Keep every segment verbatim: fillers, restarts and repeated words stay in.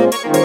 We'll be right back.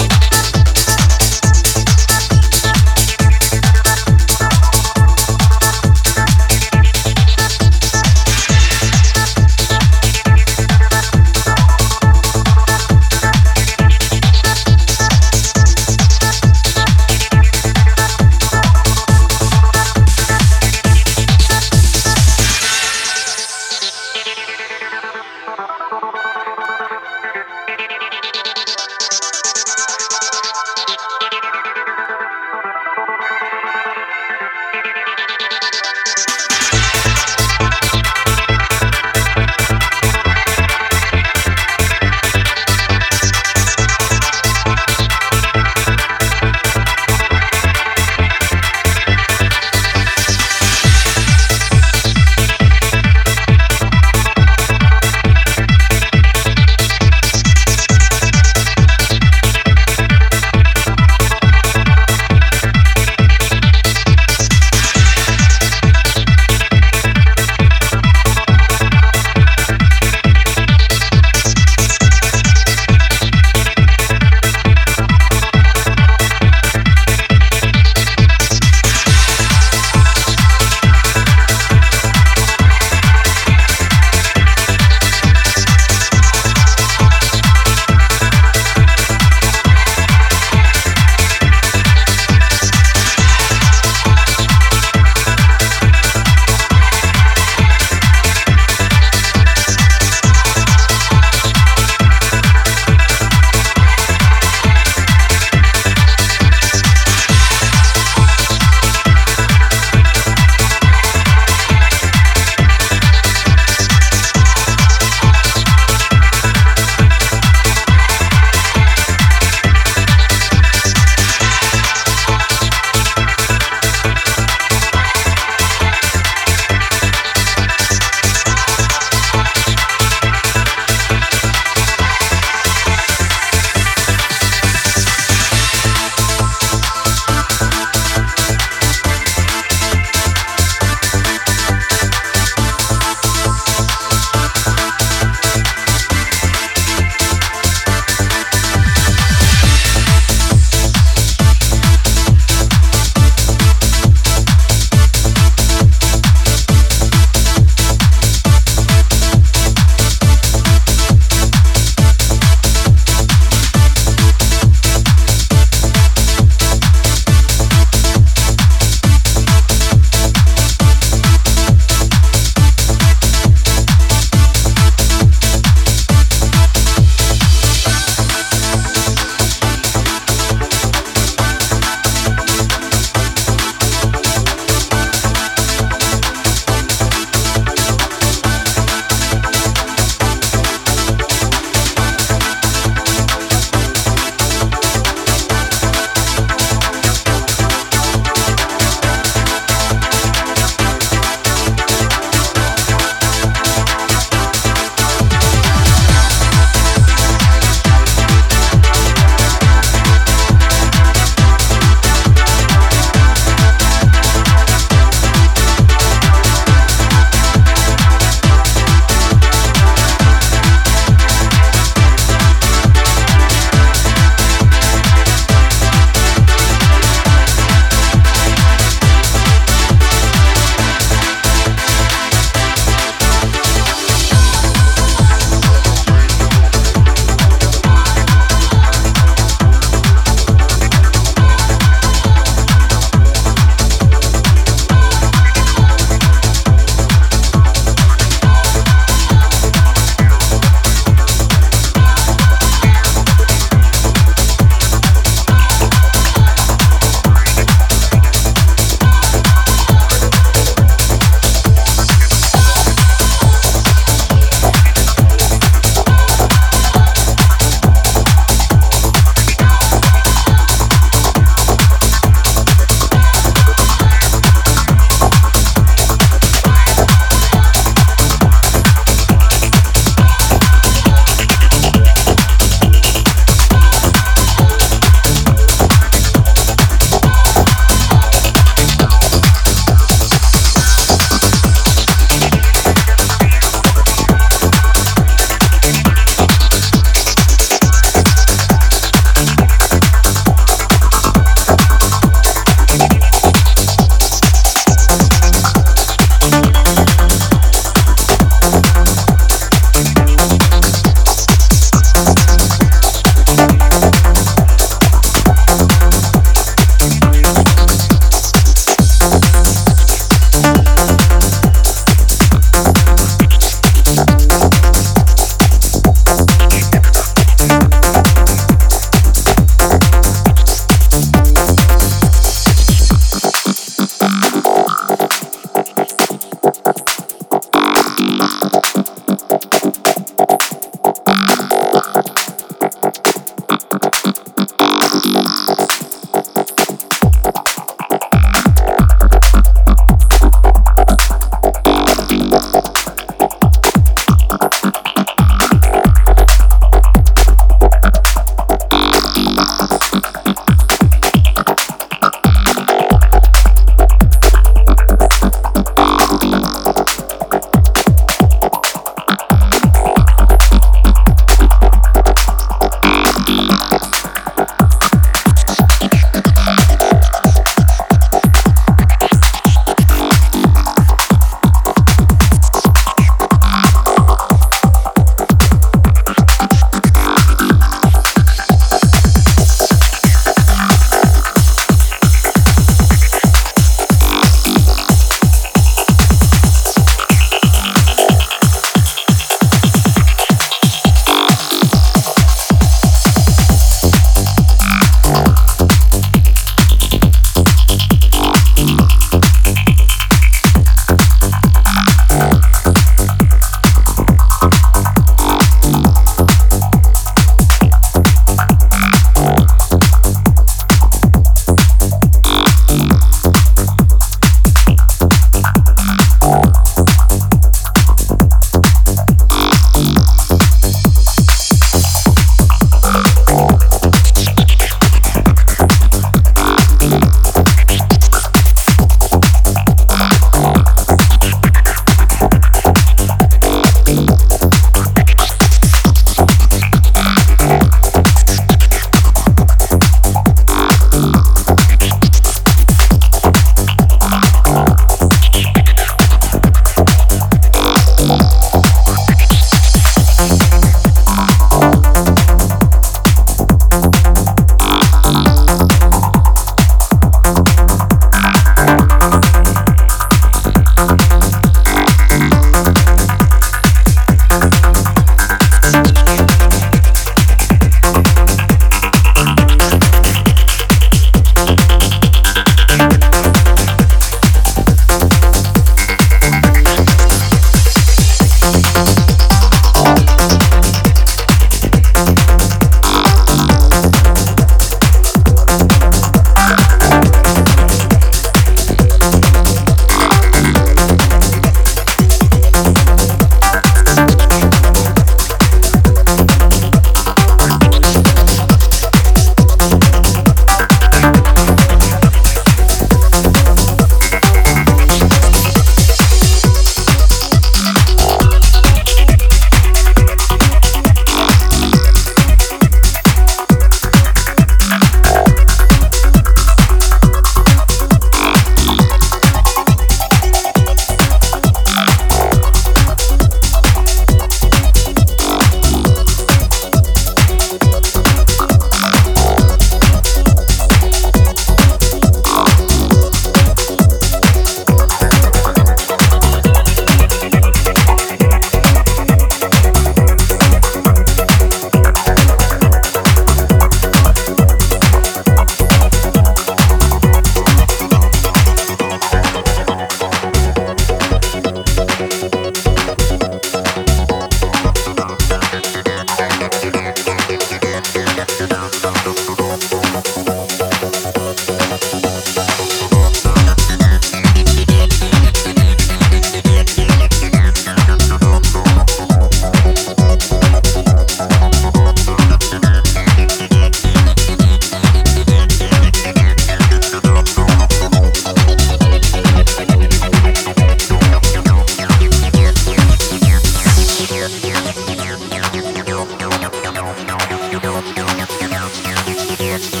We'll be right back.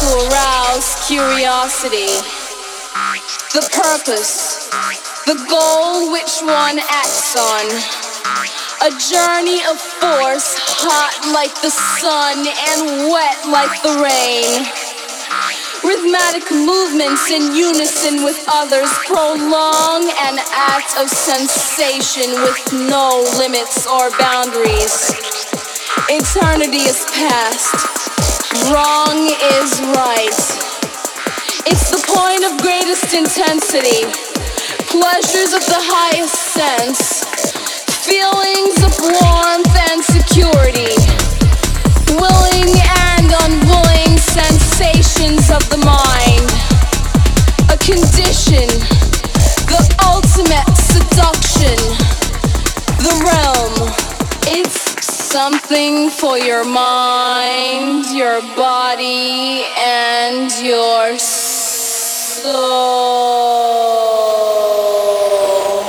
to arouse curiosity, the purpose, the goal which one acts on, a journey of force hot like the sun and wet like the rain, rhythmic movements in unison with others prolong an act of sensation with no limits or boundaries. Eternity is past. Wrong is right. It's the point of greatest intensity, pleasures of the highest sense, feelings of warmth and security, willing and unwilling sensations of the mind, a condition, the ultimate seduction, the realm. It's something for your mind, your body, and your soul.